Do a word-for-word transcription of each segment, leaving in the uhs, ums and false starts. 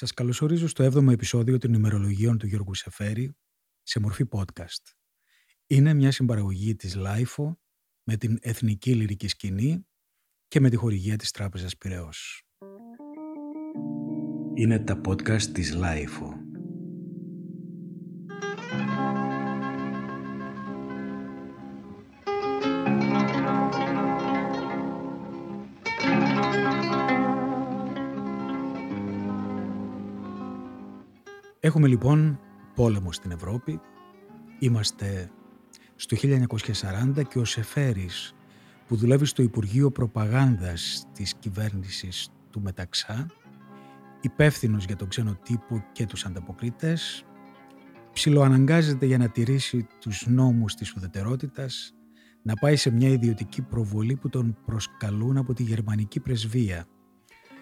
Σας καλωσορίζω στο έβδομο επεισόδιο των ημερολογίων του Γιώργου Σεφέρη σε μορφή podcast. Είναι μια συμπαραγωγή της λάιφο με την Εθνική Λυρική Σκηνή και με τη χορηγία της Τράπεζας Πειραιώς. Είναι τα podcast της λάιφο. Έχουμε λοιπόν πόλεμο στην Ευρώπη, είμαστε στο χίλια εννιακόσια σαράντα και ο Σεφέρης που δουλεύει στο Υπουργείο Προπαγάνδας της κυβέρνησης του Μεταξά, υπεύθυνος για τον ξένο τύπο και τους ανταποκρίτες, ψιλοαναγκάζεται για να τηρήσει τους νόμους της ουδετερότητας να πάει σε μια ιδιωτική προβολή που τον προσκαλούν από τη γερμανική πρεσβεία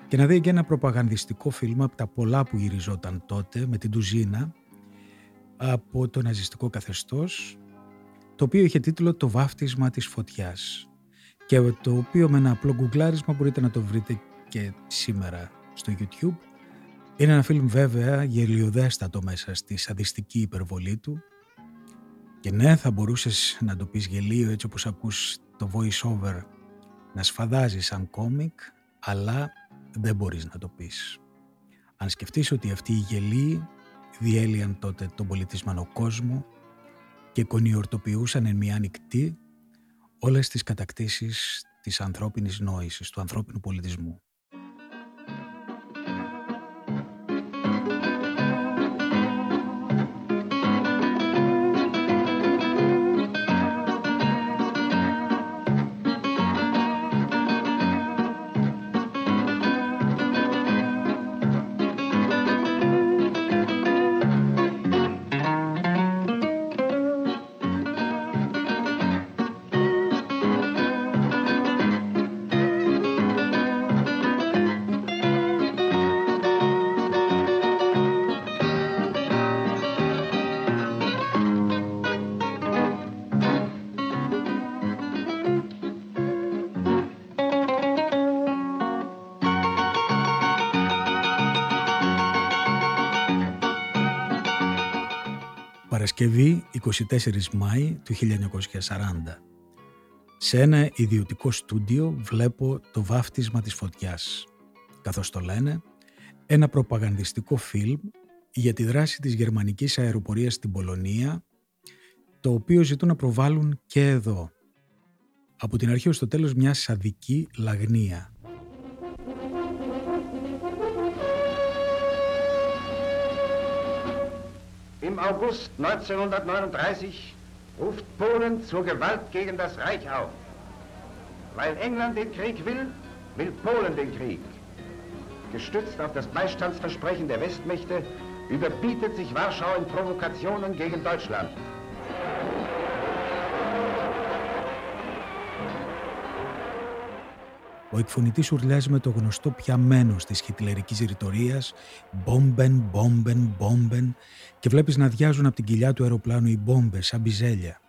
και να δει και ένα προπαγανδιστικό φιλμ από τα πολλά που γυριζόταν τότε με την Τουζίνα από το ναζιστικό καθεστώς, το οποίο είχε τίτλο «Το βάφτισμα της φωτιάς» και το οποίο με ένα απλό γκουγκλάρισμα μπορείτε να το βρείτε και σήμερα στο YouTube. Είναι ένα φιλμ βέβαια γελιοδέστατο μέσα στη σαδιστική υπερβολή του και ναι, θα μπορούσες να το πεις γελίο έτσι όπως ακούς το voice over να σφαδάζει σαν κόμικ, αλλά δεν μπορείς να το πεις. Αν σκεφτείς ότι αυτοί οι γελοί διέλυαν τότε τον πολιτισμένο κόσμο και κονιορτοποιούσαν εν μια νυχτή όλες τις κατακτήσεις της ανθρώπινης νόησης, του ανθρώπινου πολιτισμού. Παρασκευή εικοστή τέταρτη Μάη του χίλια εννιακόσια σαράντα. Σε ένα ιδιωτικό στούντιο βλέπω το βάφτισμα της φωτιάς, καθώς το λένε, ένα προπαγανδιστικό φιλμ για τη δράση της γερμανικής αεροπορίας στην Πολωνία, το οποίο ζητούν να προβάλλουν και εδώ. Από την αρχή ως το τέλος μια σαδική λαγνία. Im August neunzehnhundertneununddreißig ruft Polen zur Gewalt gegen das Reich auf. Weil England den Krieg will, will Polen den Krieg. Gestützt auf das Beistandsversprechen der Westmächte überbietet sich Warschau in Provokationen gegen Deutschland. Ο εκφωνητής ουρλιάζει με το γνωστό πιαμένο της χιτλερικής ρητορίας «Μπόμπεν, μπόμπεν, μπόμπεν» και βλέπεις να αδειάζουν από την κοιλιά του αεροπλάνου οι μπόμπες σαν μπιζέλια.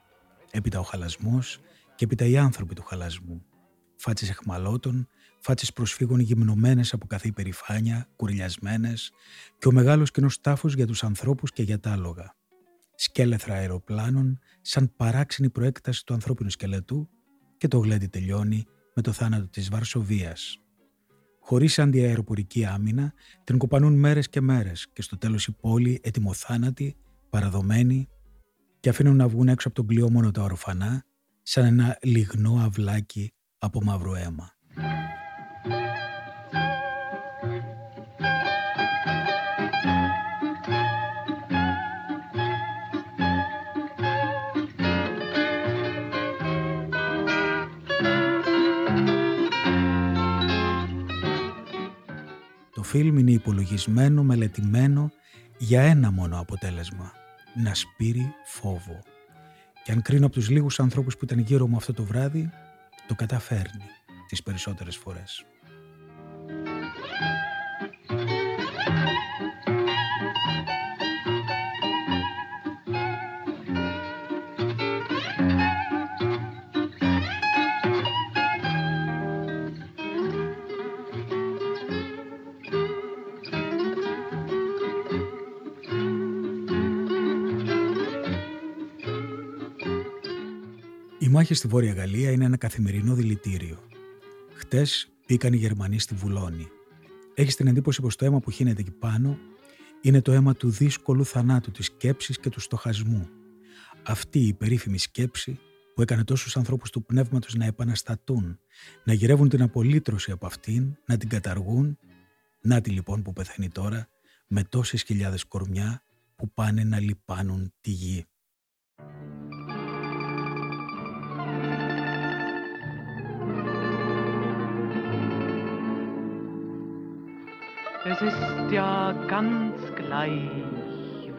Έπειτα ο χαλασμός και έπειτα οι άνθρωποι του χαλασμού. Φάτσες αιχμαλώτων, φάτσες προσφύγων γυμνωμένες από κάθε υπερηφάνεια, κουρελιασμένες και ο μεγάλος κοινός τάφος για τους ανθρώπους και για τα άλογα. Σκέλεθρα αεροπλάνων σαν παράξενη προέκταση του ανθρώπινου σκελετού και το γλέντι τελειώνει με το θάνατο της Βαρσοβίας. Χωρίς αντιαεροπορική άμυνα, την κοπανούν μέρες και μέρες και στο τέλος η πόλη ετοιμοθάνατη, παραδομένη και αφήνουν να βγουν έξω από τον πλοίο μόνο τα ορφανά, σαν ένα λιγνό αυλάκι από μαύρο αίμα. Το φιλμ είναι υπολογισμένο, μελετημένο για ένα μόνο αποτέλεσμα, να σπείρει φόβο. Και αν κρίνω από τους λίγους ανθρώπους που ήταν γύρω μου αυτό το βράδυ, το καταφέρνει τις περισσότερες φορές. μάχες στη Βόρεια Γαλλία είναι ένα καθημερινό δηλητήριο. Χτες μπήκαν οι Γερμανοί στη Βουλώνη. Έχεις την εντύπωση πως το αίμα που χύνεται εκεί πάνω είναι το αίμα του δύσκολου θανάτου της σκέψης και του στοχασμού. Αυτή η περίφημη σκέψη που έκανε τόσους ανθρώπους του πνεύματος να επαναστατούν, να γυρεύουν την απολύτρωση από αυτήν, να την καταργούν. Να τη λοιπόν που πεθαίνει τώρα με τόσες χιλιάδες κορμιά που πάνε να λιπάνουν τη γη. Es ist ja ganz gleich,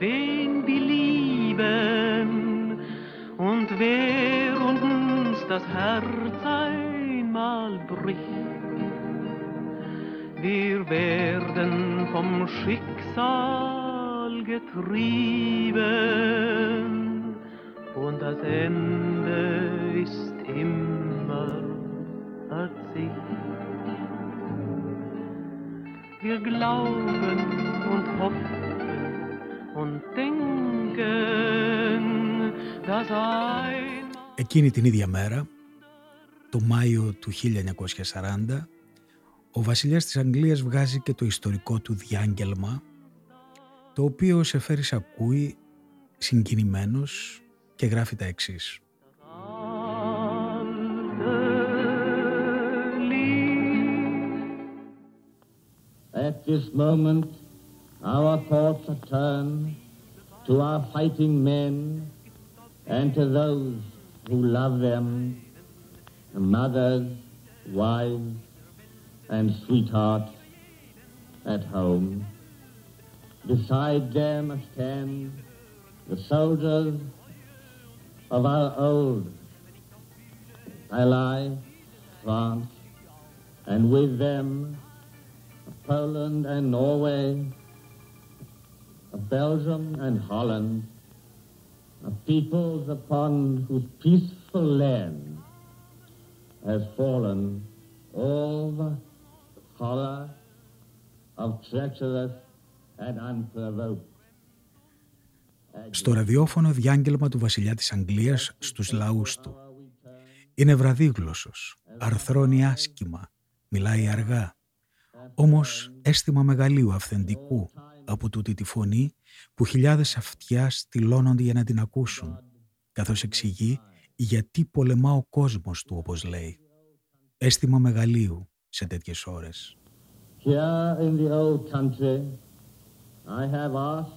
wen wir lieben und wer uns das Herz einmal bricht. Wir werden vom Schicksal getrieben und das Ende ist immer erzicht. Wir glauben und hoffen und denken, dass ein... Εκείνη την ίδια μέρα, το Μάιο του χίλια εννιακόσια σαράντα, ο βασιλιάς της Αγγλίας βγάζει και το ιστορικό του διάγγελμα, το οποίο ο Σεφέρης ακούει συγκινημένος και γράφει τα εξής. At this moment, our thoughts are turned to our fighting men and to those who love them, the mothers, wives, and sweethearts at home. Beside them stand the soldiers of our old ally, France, and with them Poland and Norway, of Belgium and Holland, of peoples upon whose peaceful land has fallen all the horror of treacherous and unprovoked. Στο ραδιόφωνο διάγγελμα του βασιλιά της Αγγλίας στους λαούς του. Είναι βραδίγλωσσος, αρθρώνει άσκημα, μιλάει αργά. Όμως αίσθημα μεγαλείου αυθεντικού από τούτη τη φωνή που χιλιάδες αυτιά στυλώνονται για να την ακούσουν, καθώς εξηγεί γιατί πολεμά ο κόσμος του, όπως λέει. Αίσθημα μεγαλείου σε τέτοιες ώρες. Here in the old country, I have asked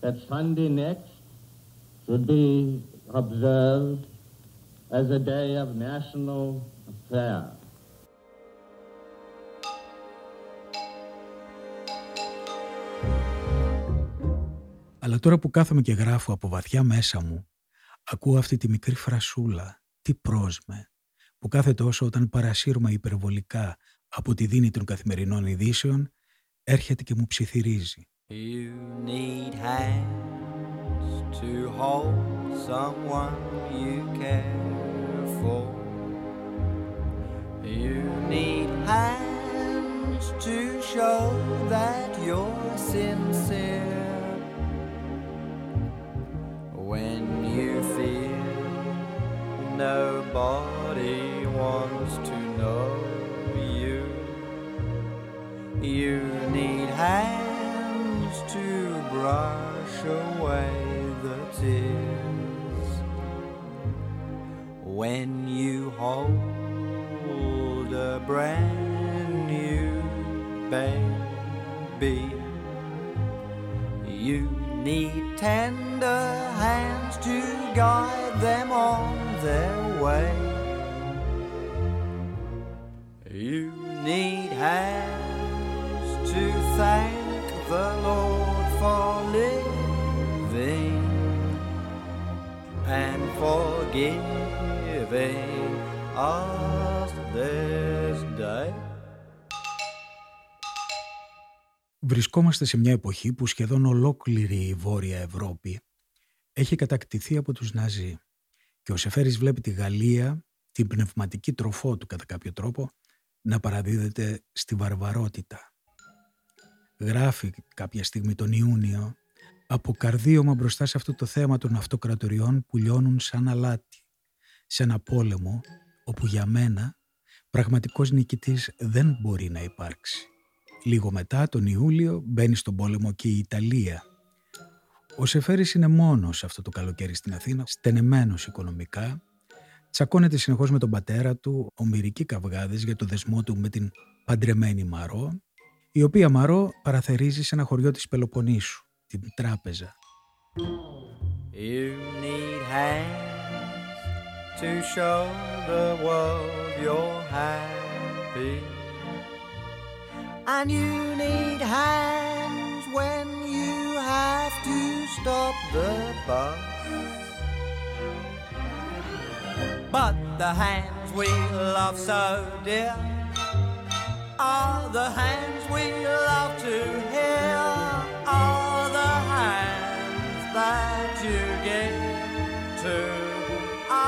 that Sunday next should be observed as a day of national prayer. Αλλά τώρα που κάθομαι και γράφω από βαθιά μέσα μου, ακούω αυτή τη μικρή φρασούλα, τι πρόσμε, που κάθε τόσο όταν παρασύρμα υπερβολικά από τη δίνη των καθημερινών ειδήσεων, έρχεται και μου ψιθυρίζει. You need hands to hold someone you care for. You need hands to show that you're sincere. When you feel nobody wants to know you, you need hands to brush away the tears. When you hold a brand new baby, you need tender hands to guide them on their way. You need hands to thank the Lord for living and for giving us this day. Βρισκόμαστε σε μια εποχή που σχεδόν ολόκληρη η Βόρεια Ευρώπη έχει κατακτηθεί από τους Ναζί και ο Σεφέρης βλέπει τη Γαλλία, την πνευματική τροφό του κατά κάποιο τρόπο, να παραδίδεται στη βαρβαρότητα. Γράφει κάποια στιγμή τον Ιούνιο από καρδίωμα μπροστά σε αυτό το θέμα των αυτοκρατοριών που λιώνουν σαν αλάτι, σε ένα πόλεμο όπου για μένα πραγματικός νικητής δεν μπορεί να υπάρξει. Λίγο μετά, τον Ιούλιο, μπαίνει στον πόλεμο και η Ιταλία. Ο Σεφέρης είναι μόνος αυτό το καλοκαίρι στην Αθήνα, στενεμένος οικονομικά. Τσακώνεται συνεχώς με τον πατέρα του, ομηρικοί καυγάδες για το δεσμό του με την παντρεμένη Μαρό, η οποία Μαρό παραθερίζει σε ένα χωριό της Πελοποννήσου, την Τράπεζα. You need hands to show the world you're happy. And you need hands when you have to stop the bus. But the hands we love so dear are the hands we love to hear, are the hands that you give to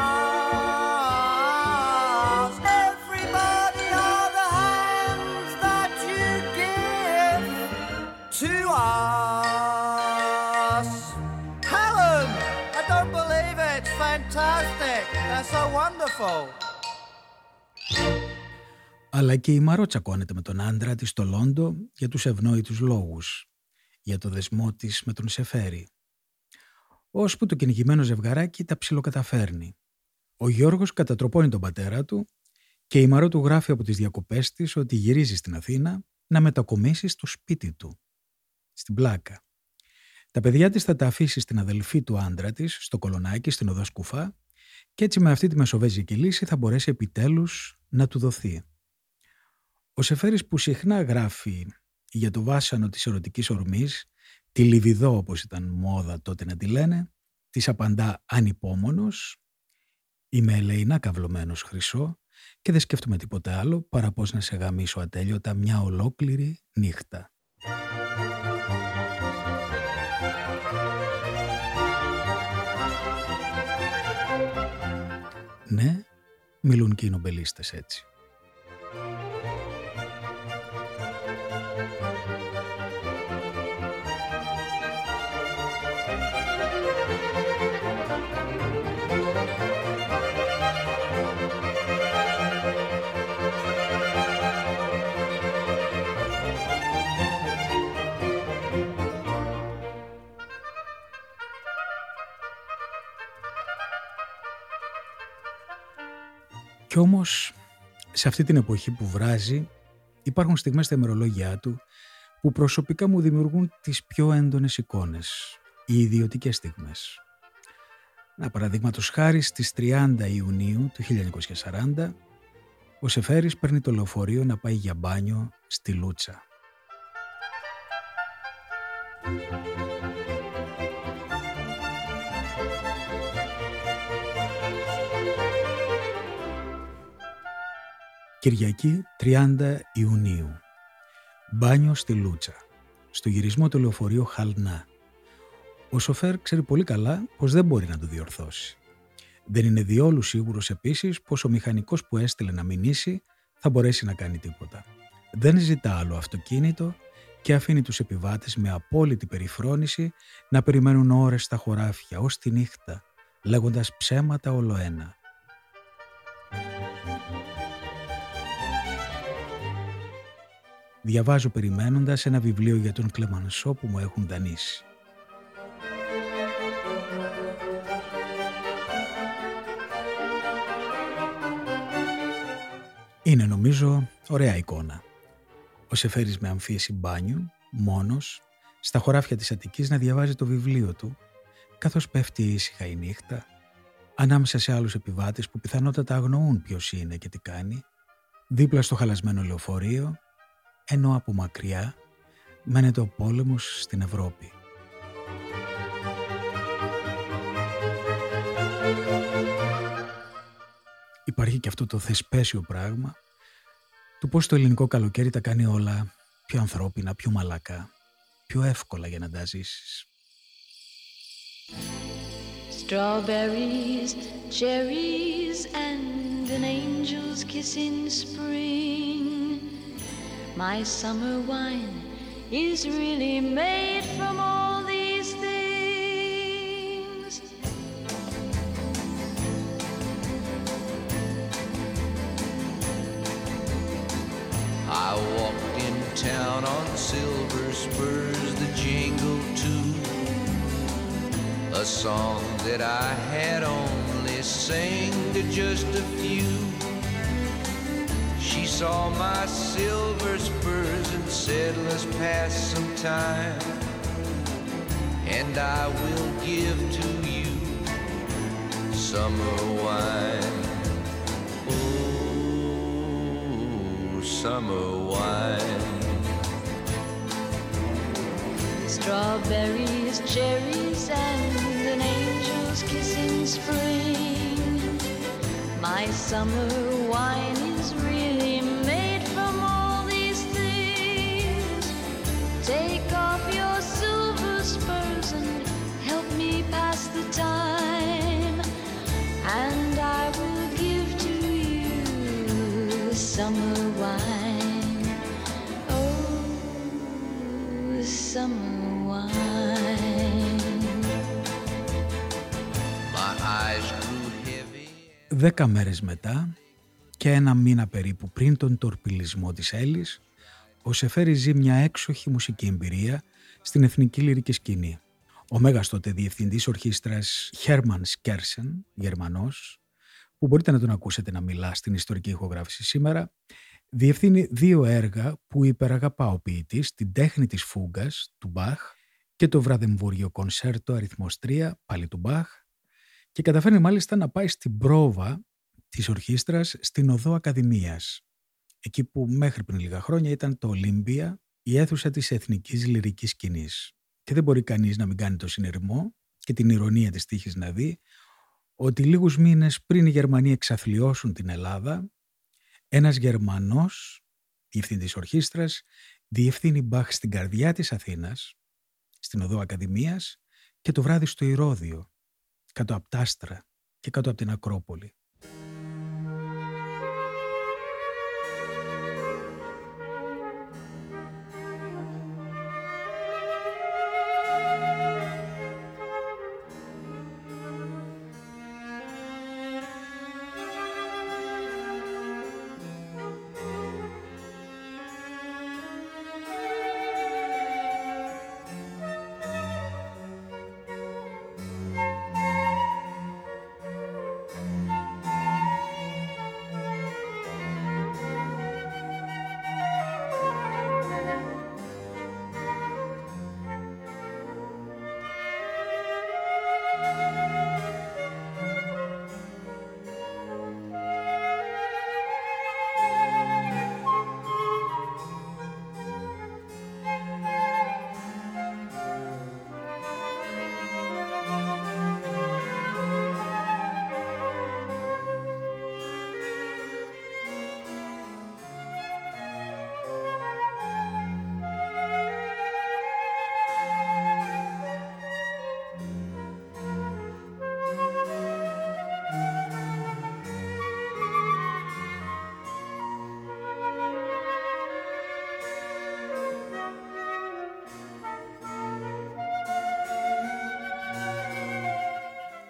us. Everybody are the hands that you give to us. Helen, I don't believe it. It's fantastic. That's so wonderful. Αλλά και η Μαρό τσακώνεται με τον άντρα της στο Λόντο για τους ευνόητους λόγους, για το δεσμό της με τον Σεφέρη. Ώσπου το κυνηγημένο ζευγαράκι τα ψιλοκαταφέρνει. Ο Γιώργος κατατροπώνει τον πατέρα του και η Μαρό του γράφει από τις διακοπές της ότι γυρίζει στην Αθήνα να μετακομίσει στο σπίτι του, στην Πλάκα. Τα παιδιά της θα τα αφήσει στην αδελφή του άντρα της, στο Κολονάκι, στην Οδό Σκουφά, και έτσι με αυτή τη μεσοβέζικη λύση θα μπορέσει επιτέλους να του δοθεί. Ο Σεφέρης, που συχνά γράφει για το βάσανο της ερωτικής ορμής, τη λιβιδό, όπως ήταν μόδα τότε να τη λένε, της απαντά ανυπόμονος, είμαι ελεηνά καυλωμένος χρυσό και δεν σκέφτομαι τίποτα άλλο παρά πώς να σε γαμίσω ατέλειωτα μια ολόκληρη νύχτα. Ναι, μιλούν και οι νομπελίστες έτσι. Κι όμως, σε αυτή την εποχή που βράζει, υπάρχουν στιγμές στα ημερολόγια του που προσωπικά μου δημιουργούν τις πιο έντονες εικόνες, οι ιδιωτικές στιγμές. Να, παραδείγματος χάρη, στις τριάντα Ιουνίου του χίλια εννιακόσια σαράντα, ο Σεφέρης παίρνει το λεωφορείο να πάει για μπάνιο στη Λούτσα. Κυριακή τριάντα Ιουνίου. Μπάνιο στη Λούτσα. Στο γυρισμό του λεωφορείου χαλνά. Ο σοφέρ ξέρει πολύ καλά πως δεν μπορεί να το διορθώσει. Δεν είναι διόλου σίγουρος επίσης πως ο μηχανικός που έστειλε να μηνύσει θα μπορέσει να κάνει τίποτα. Δεν ζητά άλλο αυτοκίνητο και αφήνει τους επιβάτες με απόλυτη περιφρόνηση να περιμένουν ώρες στα χωράφια ως τη νύχτα, λέγοντας ψέματα ολοένα. Διαβάζω περιμένοντας ένα βιβλίο για τον Κλεμανσό που μου έχουν δανείσει. Είναι, νομίζω, ωραία εικόνα. Ο Σεφέρης με αμφίεση μπάνιου, μόνος, στα χωράφια της Αττικής να διαβάζει το βιβλίο του, καθώς πέφτει ήσυχα η νύχτα, ανάμεσα σε άλλους επιβάτες που πιθανότατα αγνοούν ποιος είναι και τι κάνει, δίπλα στο χαλασμένο λεωφορείο, ενώ από μακριά μένεται ο πόλεμος στην Ευρώπη. Υπάρχει και αυτό το θεσπέσιο πράγμα του πώς το ελληνικό καλοκαίρι τα κάνει όλα πιο ανθρώπινα, πιο μαλακά, πιο εύκολα για να τα ζήσεις. Strawberries, cherries and an angel's kiss in spring. My summer wine is really made from all these things. whispers the jingle too, a song that I had only sang to just a few. She saw my silver spurs and said, let's pass some time, and I will give to you summer wine. Oh, summer wine. Strawberries, cherries, and an angel's kiss in spring. My summer wine is really made from all these things. Take off your silver spurs and help me pass the time, and I will give to you summer wine. Oh, summer Δέκα μέρες μετά και ένα μήνα περίπου πριν τον τορπιλισμό της Έλλης, ο Σεφέρης ζει μια έξοχη μουσική εμπειρία στην Εθνική Λυρική Σκηνή. Ο μέγας τότε διευθυντής ορχήστρας Hermann Scherchen, Γερμανός, που μπορείτε να τον ακούσετε να μιλά στην ιστορική ηχογράφηση σήμερα, διευθύνει δύο έργα που υπεραγαπά ο ποιητής, την τέχνη της φούγκας του Μπαχ και το βραδεμβούργιο κονσέρτο αριθμός τρία, πάλι του Μπαχ, και καταφέρνει μάλιστα να πάει στην πρόβα της ορχήστρας στην Οδό Ακαδημίας, εκεί που μέχρι πριν λίγα χρόνια ήταν το Ολύμπια, η αίθουσα της Εθνικής Λυρικής Σκηνής. Και δεν μπορεί κανείς να μην κάνει το συνειρμό και την ηρωνία της τύχης να δει ότι λίγους μήνες πριν οι Γερμανοί εξαθλιώσουν την Ελλάδα, ένας Γερμανός διευθυντής ορχήστρας διευθύνει Μπαχ στην καρδιά της Αθήνας, στην Οδό Ακαδημίας, και το βράδυ στο Ηρώδιο, κάτω από τα άστρα και κάτω από την Ακρόπολη.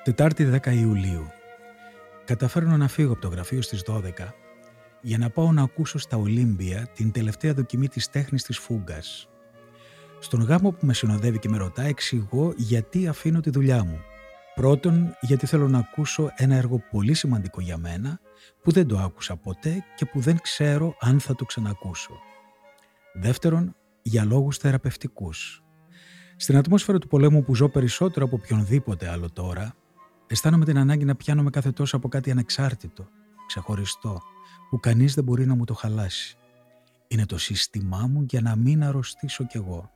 Τετάρτη δέκα Ιουλίου. Καταφέρνω να φύγω από το γραφείο στις δώδεκα για να πάω να ακούσω στα Ολύμπια την τελευταία δοκιμή της τέχνης της φούγκας. Στον γάμο που με συνοδεύει και με ρωτά εξηγώ γιατί αφήνω τη δουλειά μου. Πρώτον, γιατί θέλω να ακούσω ένα έργο πολύ σημαντικό για μένα που δεν το άκουσα ποτέ και που δεν ξέρω αν θα το ξανακούσω. Δεύτερον, για λόγους θεραπευτικούς. Στην ατμόσφαιρα του πολέμου που ζω περισσότερο από οποιονδήποτε άλλο τώρα, αισθάνομαι την ανάγκη να πιάνομαι κάθε τόσο από κάτι ανεξάρτητο, ξεχωριστό, που κανείς δεν μπορεί να μου το χαλάσει. Είναι το σύστημά μου για να μην αρρωστήσω κι εγώ.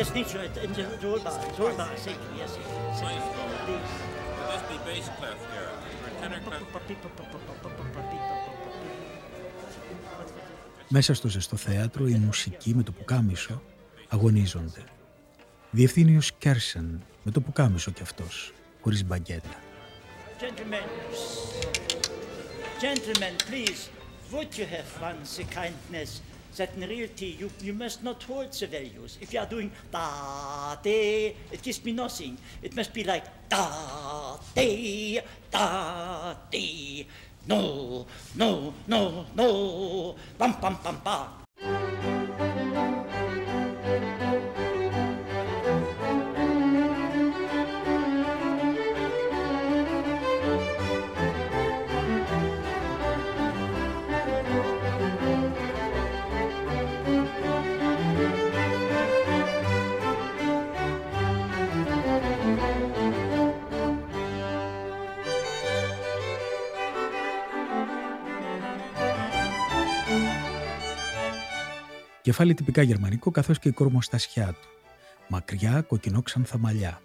Yes, nature, it's, it's, it's all by, it's all by, yes, yes, yes. Please, the best be bass clef here. Μέσα στο ζεστό θέατρο, η μουσική με το πουκάμισο αγωνίζονται. Διευθύνει ο Σκέρσεν με το πουκάμισο κι αυτός, χωρίς μπαγκέτα. Gentlemen, gentlemen, please, would you have one the kindness that in reality you, you must not hold the values. If you are doing da-de, it gives me nothing. It must be like da-de, da-de. No, no, no, no, pam, pam, pam, pam. Κεφάλι τυπικά γερμανικό, καθώς και η κορμοστασιά του. Μακριά, κοκκινόξανθα μαλλιά.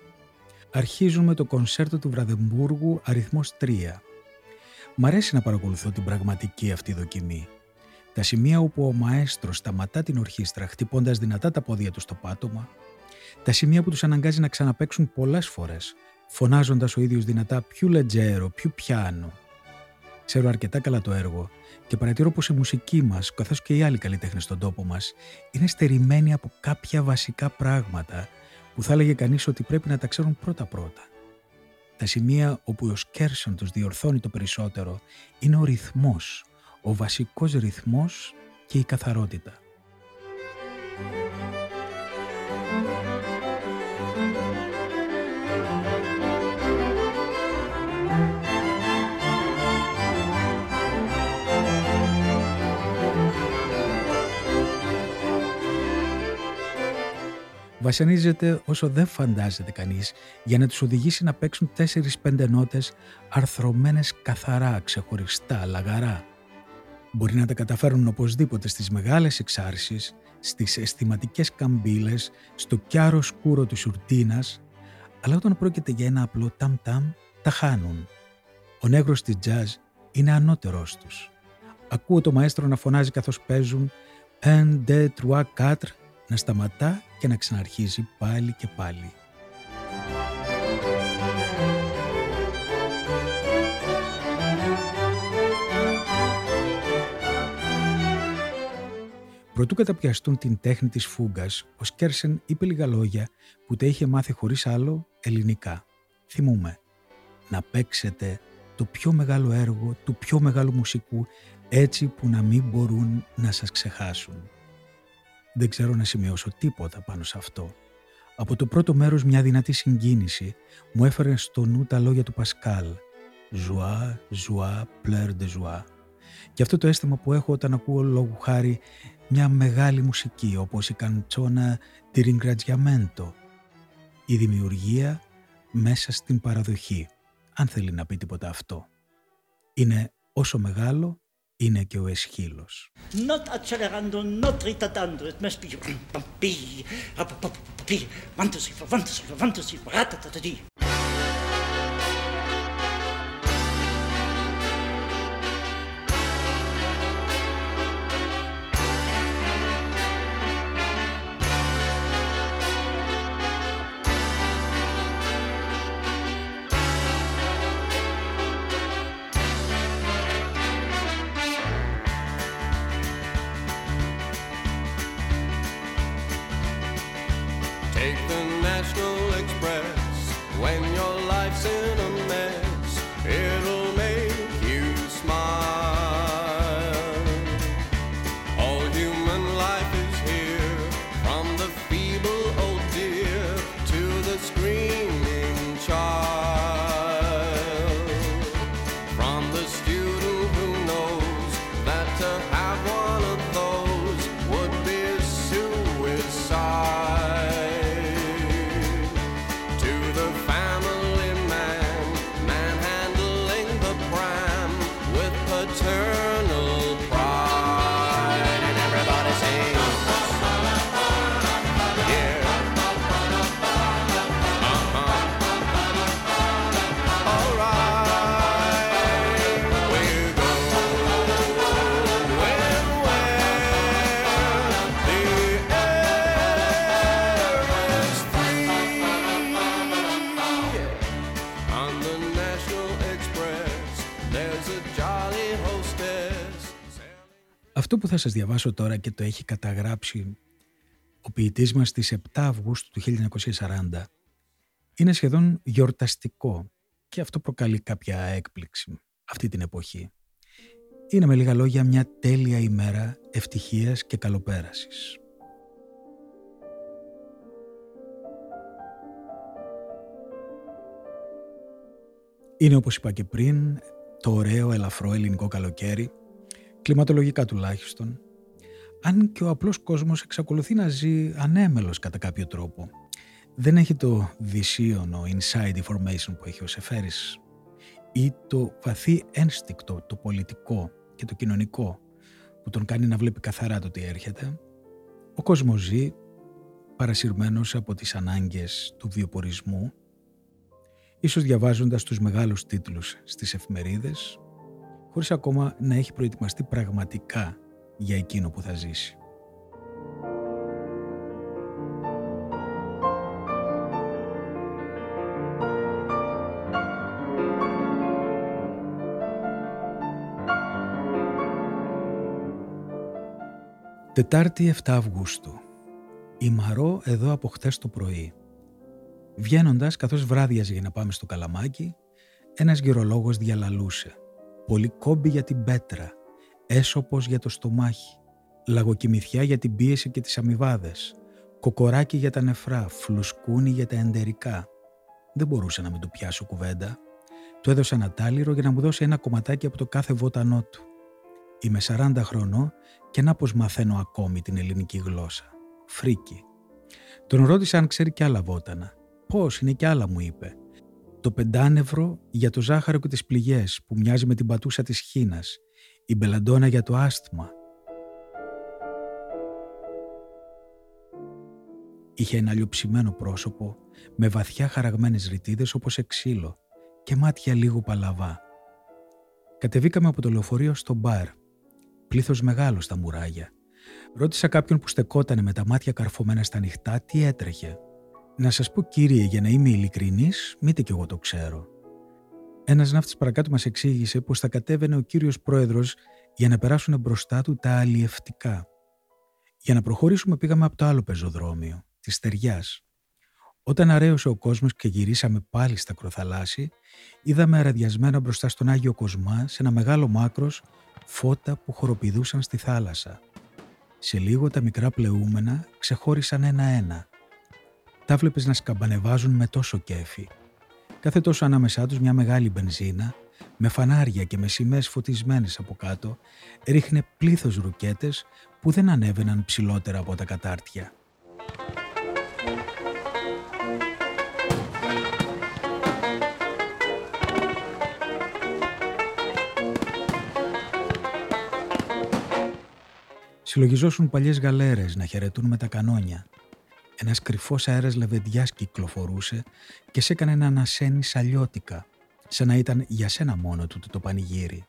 Αρχίζουμε το κονσέρτο του Βραδεμβούργου, αριθμός τρία. Μ' αρέσει να παρακολουθώ την πραγματική αυτή δοκιμή. Τα σημεία όπου ο μαέστρος σταματά την ορχήστρα, χτυπώντας δυνατά τα πόδια του στο πάτωμα. Τα σημεία που τους αναγκάζει να ξαναπαίξουν πολλές φορές, φωνάζοντας ο ίδιος δυνατά «Πιο λετζέρο, πιο πιάνο». Ξέρω αρκετά καλά το έργο και παρατηρώ πως η μουσική μας, καθώς και οι άλλοι καλλιτέχνες στον τόπο μας, είναι στερημένοι από κάποια βασικά πράγματα που θα έλεγε κανείς ότι πρέπει να τα ξέρουν πρώτα-πρώτα. Τα σημεία όπου ο Σκέρσεν τους διορθώνει το περισσότερο είναι ο ρυθμός, ο βασικός ρυθμός και η καθαρότητα. Βασανίζεται όσο δεν φαντάζεται κανείς για να τους οδηγήσει να παίξουν τέσσερις πέντε νότες αρθρωμένες καθαρά, ξεχωριστά, λαγαρά. Μπορεί να τα καταφέρουν οπωσδήποτε στις μεγάλες εξάρσεις, στις αισθηματικές καμπύλες, στο κιάρο σκούρο της ουρτίνας, αλλά όταν πρόκειται για ένα απλό ταμ-ταμ, τα χάνουν. Ο νέγρος της τζαζ είναι ανώτερός τους. Ακούω το μαέστρο να φωνάζει καθώς παίζουν «un, deux, trois, quatre», να σταματά και να ξαναρχίζει πάλι και πάλι. Προτού καταπιαστούν την τέχνη της φούγκας, ο Σκέρσεν είπε λίγα λόγια που τα είχε μάθει χωρίς άλλο ελληνικά. Θυμούμε, να παίξετε το πιο μεγάλο έργο του πιο μεγάλου μουσικού έτσι που να μην μπορούν να σας ξεχάσουν. Δεν ξέρω να σημειώσω τίποτα πάνω σε αυτό. Από το πρώτο μέρος μια δυνατή συγκίνηση μου έφερε στο νου τα λόγια του Πασκάλ. «Joie, joie, pleur de joie». Και αυτό το αίσθημα που έχω όταν ακούω λόγου χάρη μια μεγάλη μουσική όπως η καντσόνα «Τη ριγκρατζιαμέντο». Η δημιουργία μέσα στην παραδοχή, αν θέλει να πει τίποτα αυτό. Είναι όσο μεγάλο, είναι και ο Εσχύλος. Αυτό που θα σας διαβάσω τώρα και το έχει καταγράψει ο ποιητής μας στις επτά Αυγούστου του χίλια εννιακόσια σαράντα είναι σχεδόν γιορταστικό και αυτό προκαλεί κάποια έκπληξη αυτή την εποχή. Είναι με λίγα λόγια μια τέλεια ημέρα ευτυχίας και καλοπέρασης. Είναι, όπως είπα και πριν, το ωραίο ελαφρό ελληνικό καλοκαίρι, κλιματολογικά τουλάχιστον, αν και ο απλός κόσμος εξακολουθεί να ζει ανέμελος κατά κάποιο τρόπο. Δεν έχει το δυσίωνο inside information που έχει ο Σεφέρης ή το βαθύ ένστικτο, το πολιτικό και το κοινωνικό που τον κάνει να βλέπει καθαρά το τι έρχεται. Ο κόσμος ζει παρασυρμένος από τις ανάγκες του βιοπορισμού, ίσως διαβάζοντας τους μεγάλους τίτλους στις εφημερίδες, χωρίς ακόμα να έχει προετοιμαστεί πραγματικά για εκείνο που θα ζήσει. Τετάρτη επτά Αυγούστου. Ημαρώ εδώ από χτες το πρωί. Βγαίνοντας, καθώς βράδιαζε για να πάμε στο Καλαμάκι, ένας γυρολόγος διαλαλούσε. Πολύ κόμπι για την πέτρα, έσωπος για το στομάχι, λαγοκυμηθιά για την πίεση και τις αμοιβάδες, κοκοράκι για τα νεφρά, φλουσκούνι για τα εντερικά. Δεν μπορούσα να μην του πιάσω κουβέντα. Του έδωσα ένα τάλιρο για να μου δώσει ένα κομματάκι από το κάθε βότανό του. Είμαι σαράντα χρονών και να πως μαθαίνω ακόμη την ελληνική γλώσσα. Φρίκι. Τον ρώτησα αν ξέρει κι άλλα βότανα. Πώς, είναι κι άλλα, μου είπε. Το πεντάνευρο για το ζάχαρο και τις πληγές που μοιάζει με την πατούσα της χήνας. Η μπελαντόνα για το άσθμα. Είχε ένα λιωψημένο πρόσωπο με βαθιά χαραγμένες ρητίδες όπως σε ξύλο και μάτια λίγο παλαβά. Κατεβήκαμε από το λεωφορείο στο μπαρ. Πλήθος μεγάλο στα μουράγια. Ρώτησα κάποιον που στεκότανε με τα μάτια καρφωμένα στα νυχτά τι έτρεχε. «Να σας πω, κύριε, για να είμαι ειλικρινής, μήτε κι εγώ το ξέρω». Ένας ναύτης παρακάτω μας εξήγησε πως θα κατέβαινε ο κύριος πρόεδρος για να περάσουν μπροστά του τα αλλιευτικά. Για να προχωρήσουμε πήγαμε από το άλλο πεζοδρόμιο, της Στεριάς. Όταν αρέωσε ο κόσμος και γυρίσαμε πάλι στα Κροθαλάσσι, είδαμε αραδιασμένα μπροστά στον Άγιο Κοσμά, σε ένα μεγάλο μάκρος, φώτα που χοροπηδούσαν στη θάλασσα. Σε λίγο τα μικρά πλεούμενα ξεχώρισαν ένα-ένα. Τα βλέπεις να σκαμπανεβάζουν με τόσο κέφι. Κάθε τόσο ανάμεσά τους μια μεγάλη μπενζίνα, με φανάρια και με σημαίες φωτισμένες από κάτω, ρίχνε πλήθος ρουκέτες που δεν ανέβαιναν ψηλότερα από τα κατάρτια. Συλλογιζόσουν παλιές γαλέρες να χαιρετούν με τα κανόνια. Ένας κρυφός αέρας λεβεντιάς κυκλοφορούσε και σε έκανε να ανασένει σαλιώτικα, σαν να ήταν για σένα μόνο του το πανηγύρι.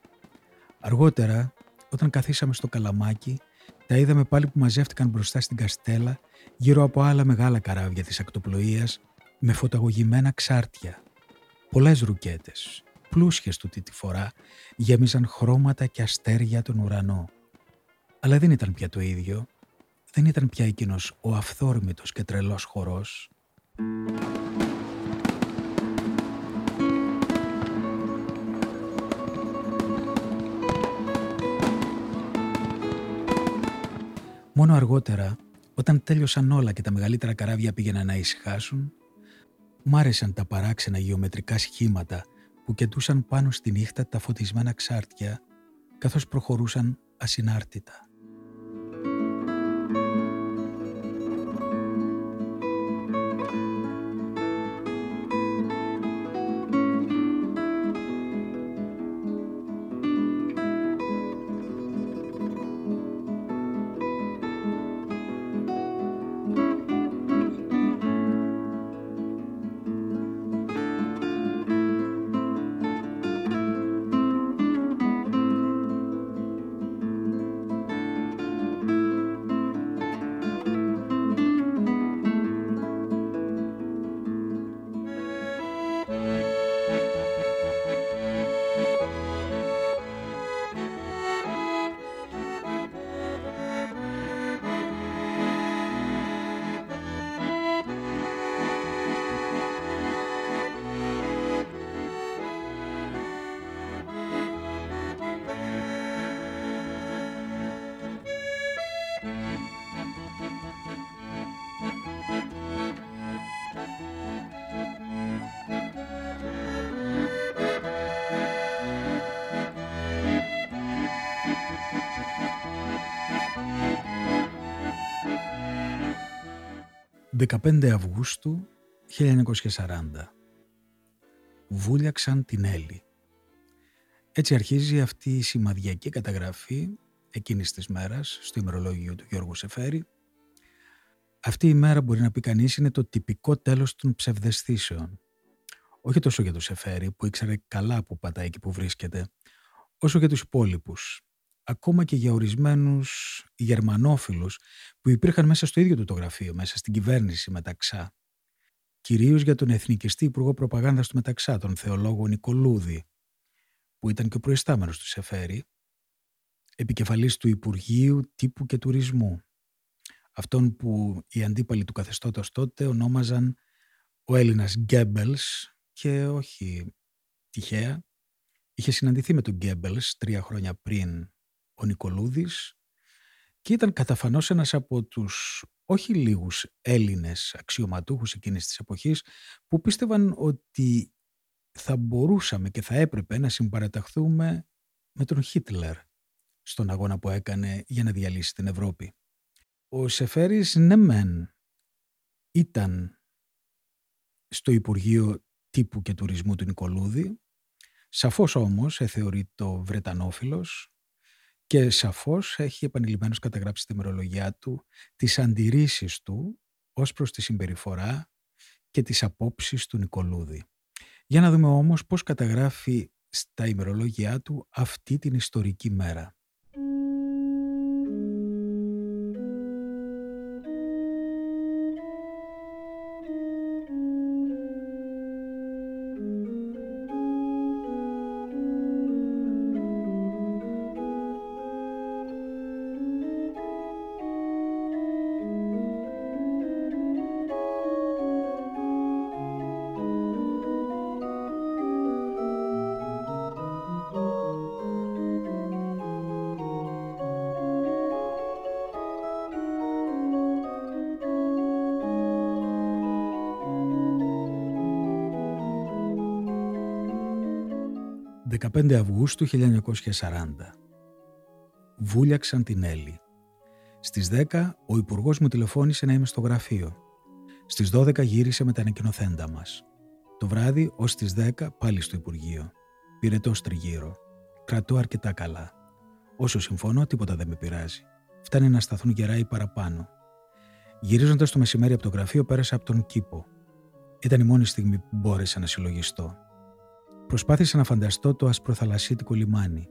Αργότερα, όταν καθίσαμε στο Καλαμάκι, τα είδαμε πάλι που μαζεύτηκαν μπροστά στην Καστέλα γύρω από άλλα μεγάλα καράβια της ακτοπλοείας με φωταγωγημένα ξάρτια. Πολλές ρουκέτες, πλούσιες τούτη τη φορά, γέμιζαν χρώματα και αστέρια τον ουρανό. Αλλά δεν ήταν πια το ίδιο. Δεν ήταν πια εκείνος ο αυθόρμητος και τρελός χορός. Μόνο αργότερα, όταν τέλειωσαν όλα και τα μεγαλύτερα καράβια πήγαιναν να ησυχάσουν, μ' άρεσαν τα παράξενα γεωμετρικά σχήματα που κεντούσαν πάνω στη νύχτα τα φωτισμένα ξάρτια, καθώς προχωρούσαν ασυνάρτητα. δεκαπέντε Αυγούστου χίλια εννιακόσια σαράντα. Βούλιαξαν την Έλλη. Έτσι αρχίζει αυτή η σημαδιακή καταγραφή εκείνης της μέρας στο ημερολόγιο του Γιώργου Σεφέρη. Αυτή η μέρα, μπορεί να πει κανείς, είναι το τυπικό τέλος των ψευδαισθήσεων. Όχι τόσο για τον Σεφέρη, που ήξερε καλά που πατάει και που βρίσκεται, όσο για τους υπόλοιπους. Ακόμα και για ορισμένους γερμανόφιλους που υπήρχαν μέσα στο ίδιο του το γραφείο, μέσα στην κυβέρνηση Μεταξά. Κυρίως για τον εθνικιστή υπουργό προπαγάνδας του Μεταξά, τον θεολόγο Νικολούδη, που ήταν και ο προϊστάμενος του Σεφέρη, επικεφαλής του Υπουργείου Τύπου και Τουρισμού, αυτόν που οι αντίπαλοι του καθεστώτος τότε ονόμαζαν ο Έλληνας Γκέμπελς, και όχι τυχαία, είχε συναντηθεί με τον Γκέμπελς τρία χρόνια πριν ο Νικολούδης και ήταν καταφανώς ένας από τους όχι λίγους Έλληνες αξιωματούχους εκείνης της εποχής που πίστευαν ότι θα μπορούσαμε και θα έπρεπε να συμπαραταχθούμε με τον Χίτλερ στον αγώνα που έκανε για να διαλύσει την Ευρώπη. Ο Σεφέρης, ναι μεν, ήταν στο Υπουργείο Τύπου και Τουρισμού του Νικολούδη, σαφώς όμως εθεωρείτο Βρετανόφιλος και σαφώς έχει επανειλημμένως καταγράψει στη μερολογιά του τις αντιρρήσεις του ως προς τη συμπεριφορά και τις απόψεις του Νικολούδη. Για να δούμε όμως πώς καταγράφει στα ημερολόγια του αυτή την ιστορική μέρα. δεκαπέντε Αυγούστου χίλια εννιακόσια σαράντα. Βούλιαξαν την Έλλη. Στις δέκα ο υπουργός μου τηλεφώνησε να είμαι στο γραφείο. Στις δώδεκα γύρισε με τα ανακοινοθέντα μας. Το βράδυ ως τις δέκα πάλι στο Υπουργείο. Πυρετός τριγύρω. Κρατώ αρκετά καλά. Όσο συμφωνώ, τίποτα δεν με πειράζει. Φτάνει να σταθούν γεράοι παραπάνω. Γυρίζοντας το μεσημέρι από το γραφείο, πέρασα από τον κήπο. Ήταν η μόνη στιγμή που μπόρεσα να συλλογιστώ. Προσπάθησα να φανταστώ το ασπροθαλασσίτικο λιμάνι,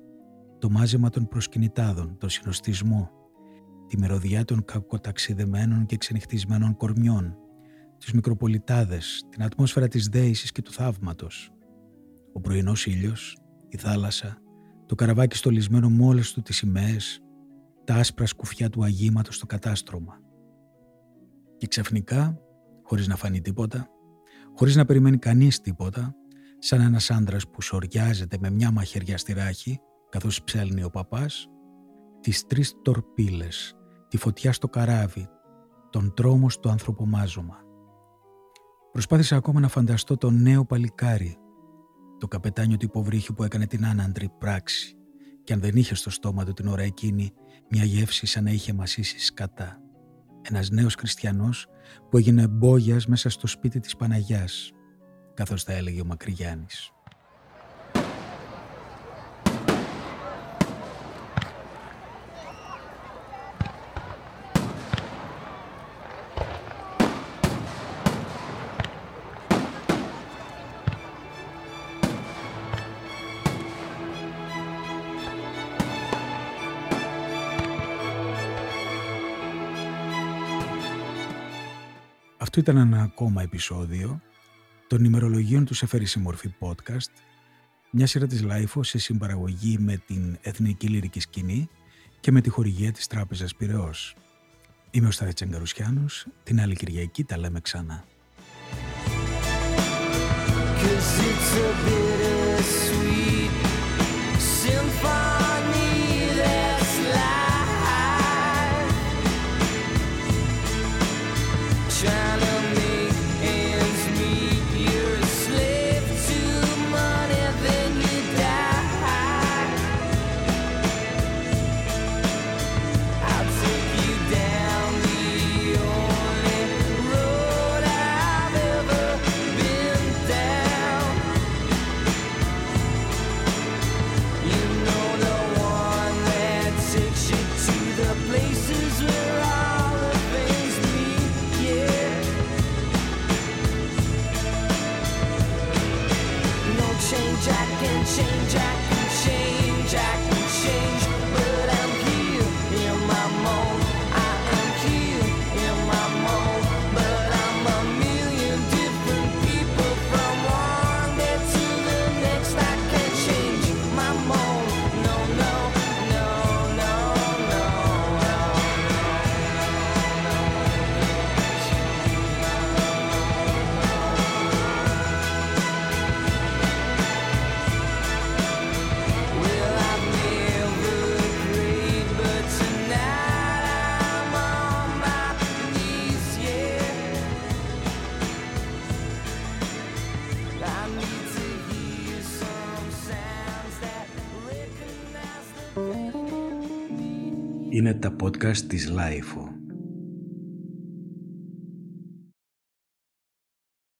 το μάζεμα των προσκυνητάδων, τον συνοστισμό, τη μυρωδιά των κακοταξιδεμένων και ξενυχτισμένων κορμιών, τις μικροπολιτάδες, την ατμόσφαιρα της δέησης και του θαύματος. Ο πρωινός ήλιος, η θάλασσα, το καραβάκι στολισμένο με όλες του τις σημαίες, τα άσπρα σκουφιά του αγήματος στο κατάστρωμα. Και ξαφνικά, χωρίς να φανεί τίποτα, χωρίς να περιμένει κανείς τίποτα, σαν ένας άντρας που σοριάζεται με μια μαχαιριά στη ράχη, καθώς ψέλνει ο παπάς, τις τρεις τορπίλες, τη φωτιά στο καράβι, τον τρόμο στο ανθρωπομάζωμα. Προσπάθησα ακόμα να φανταστώ το νέο παλικάρι, το καπετάνιο του υποβρύχιου που έκανε την άναντρη πράξη, και αν δεν είχε στο στόμα του την ώρα εκείνη μια γεύση σαν να είχε μασίσει σκατά. Ένας νέος χριστιανός που έγινε μπόγιας μέσα στο σπίτι της Παναγιάς, καθώς τα έλεγε ο Μακρυγιάννης. Αυτό ήταν ένα ακόμα επεισόδιο των ημερολογίων του Σεφέρη σε μορφή podcast, μια σειρά της λάιφο σε συμπαραγωγή με την Εθνική Λυρική Σκηνή και με τη χορηγία της Τράπεζας Πειραιώς. Είμαι ο Στάθης Τσαγκαρουσιάνος, την άλλη Κυριακή τα λέμε ξανά. Road. Είναι τα podcast της λάιφο.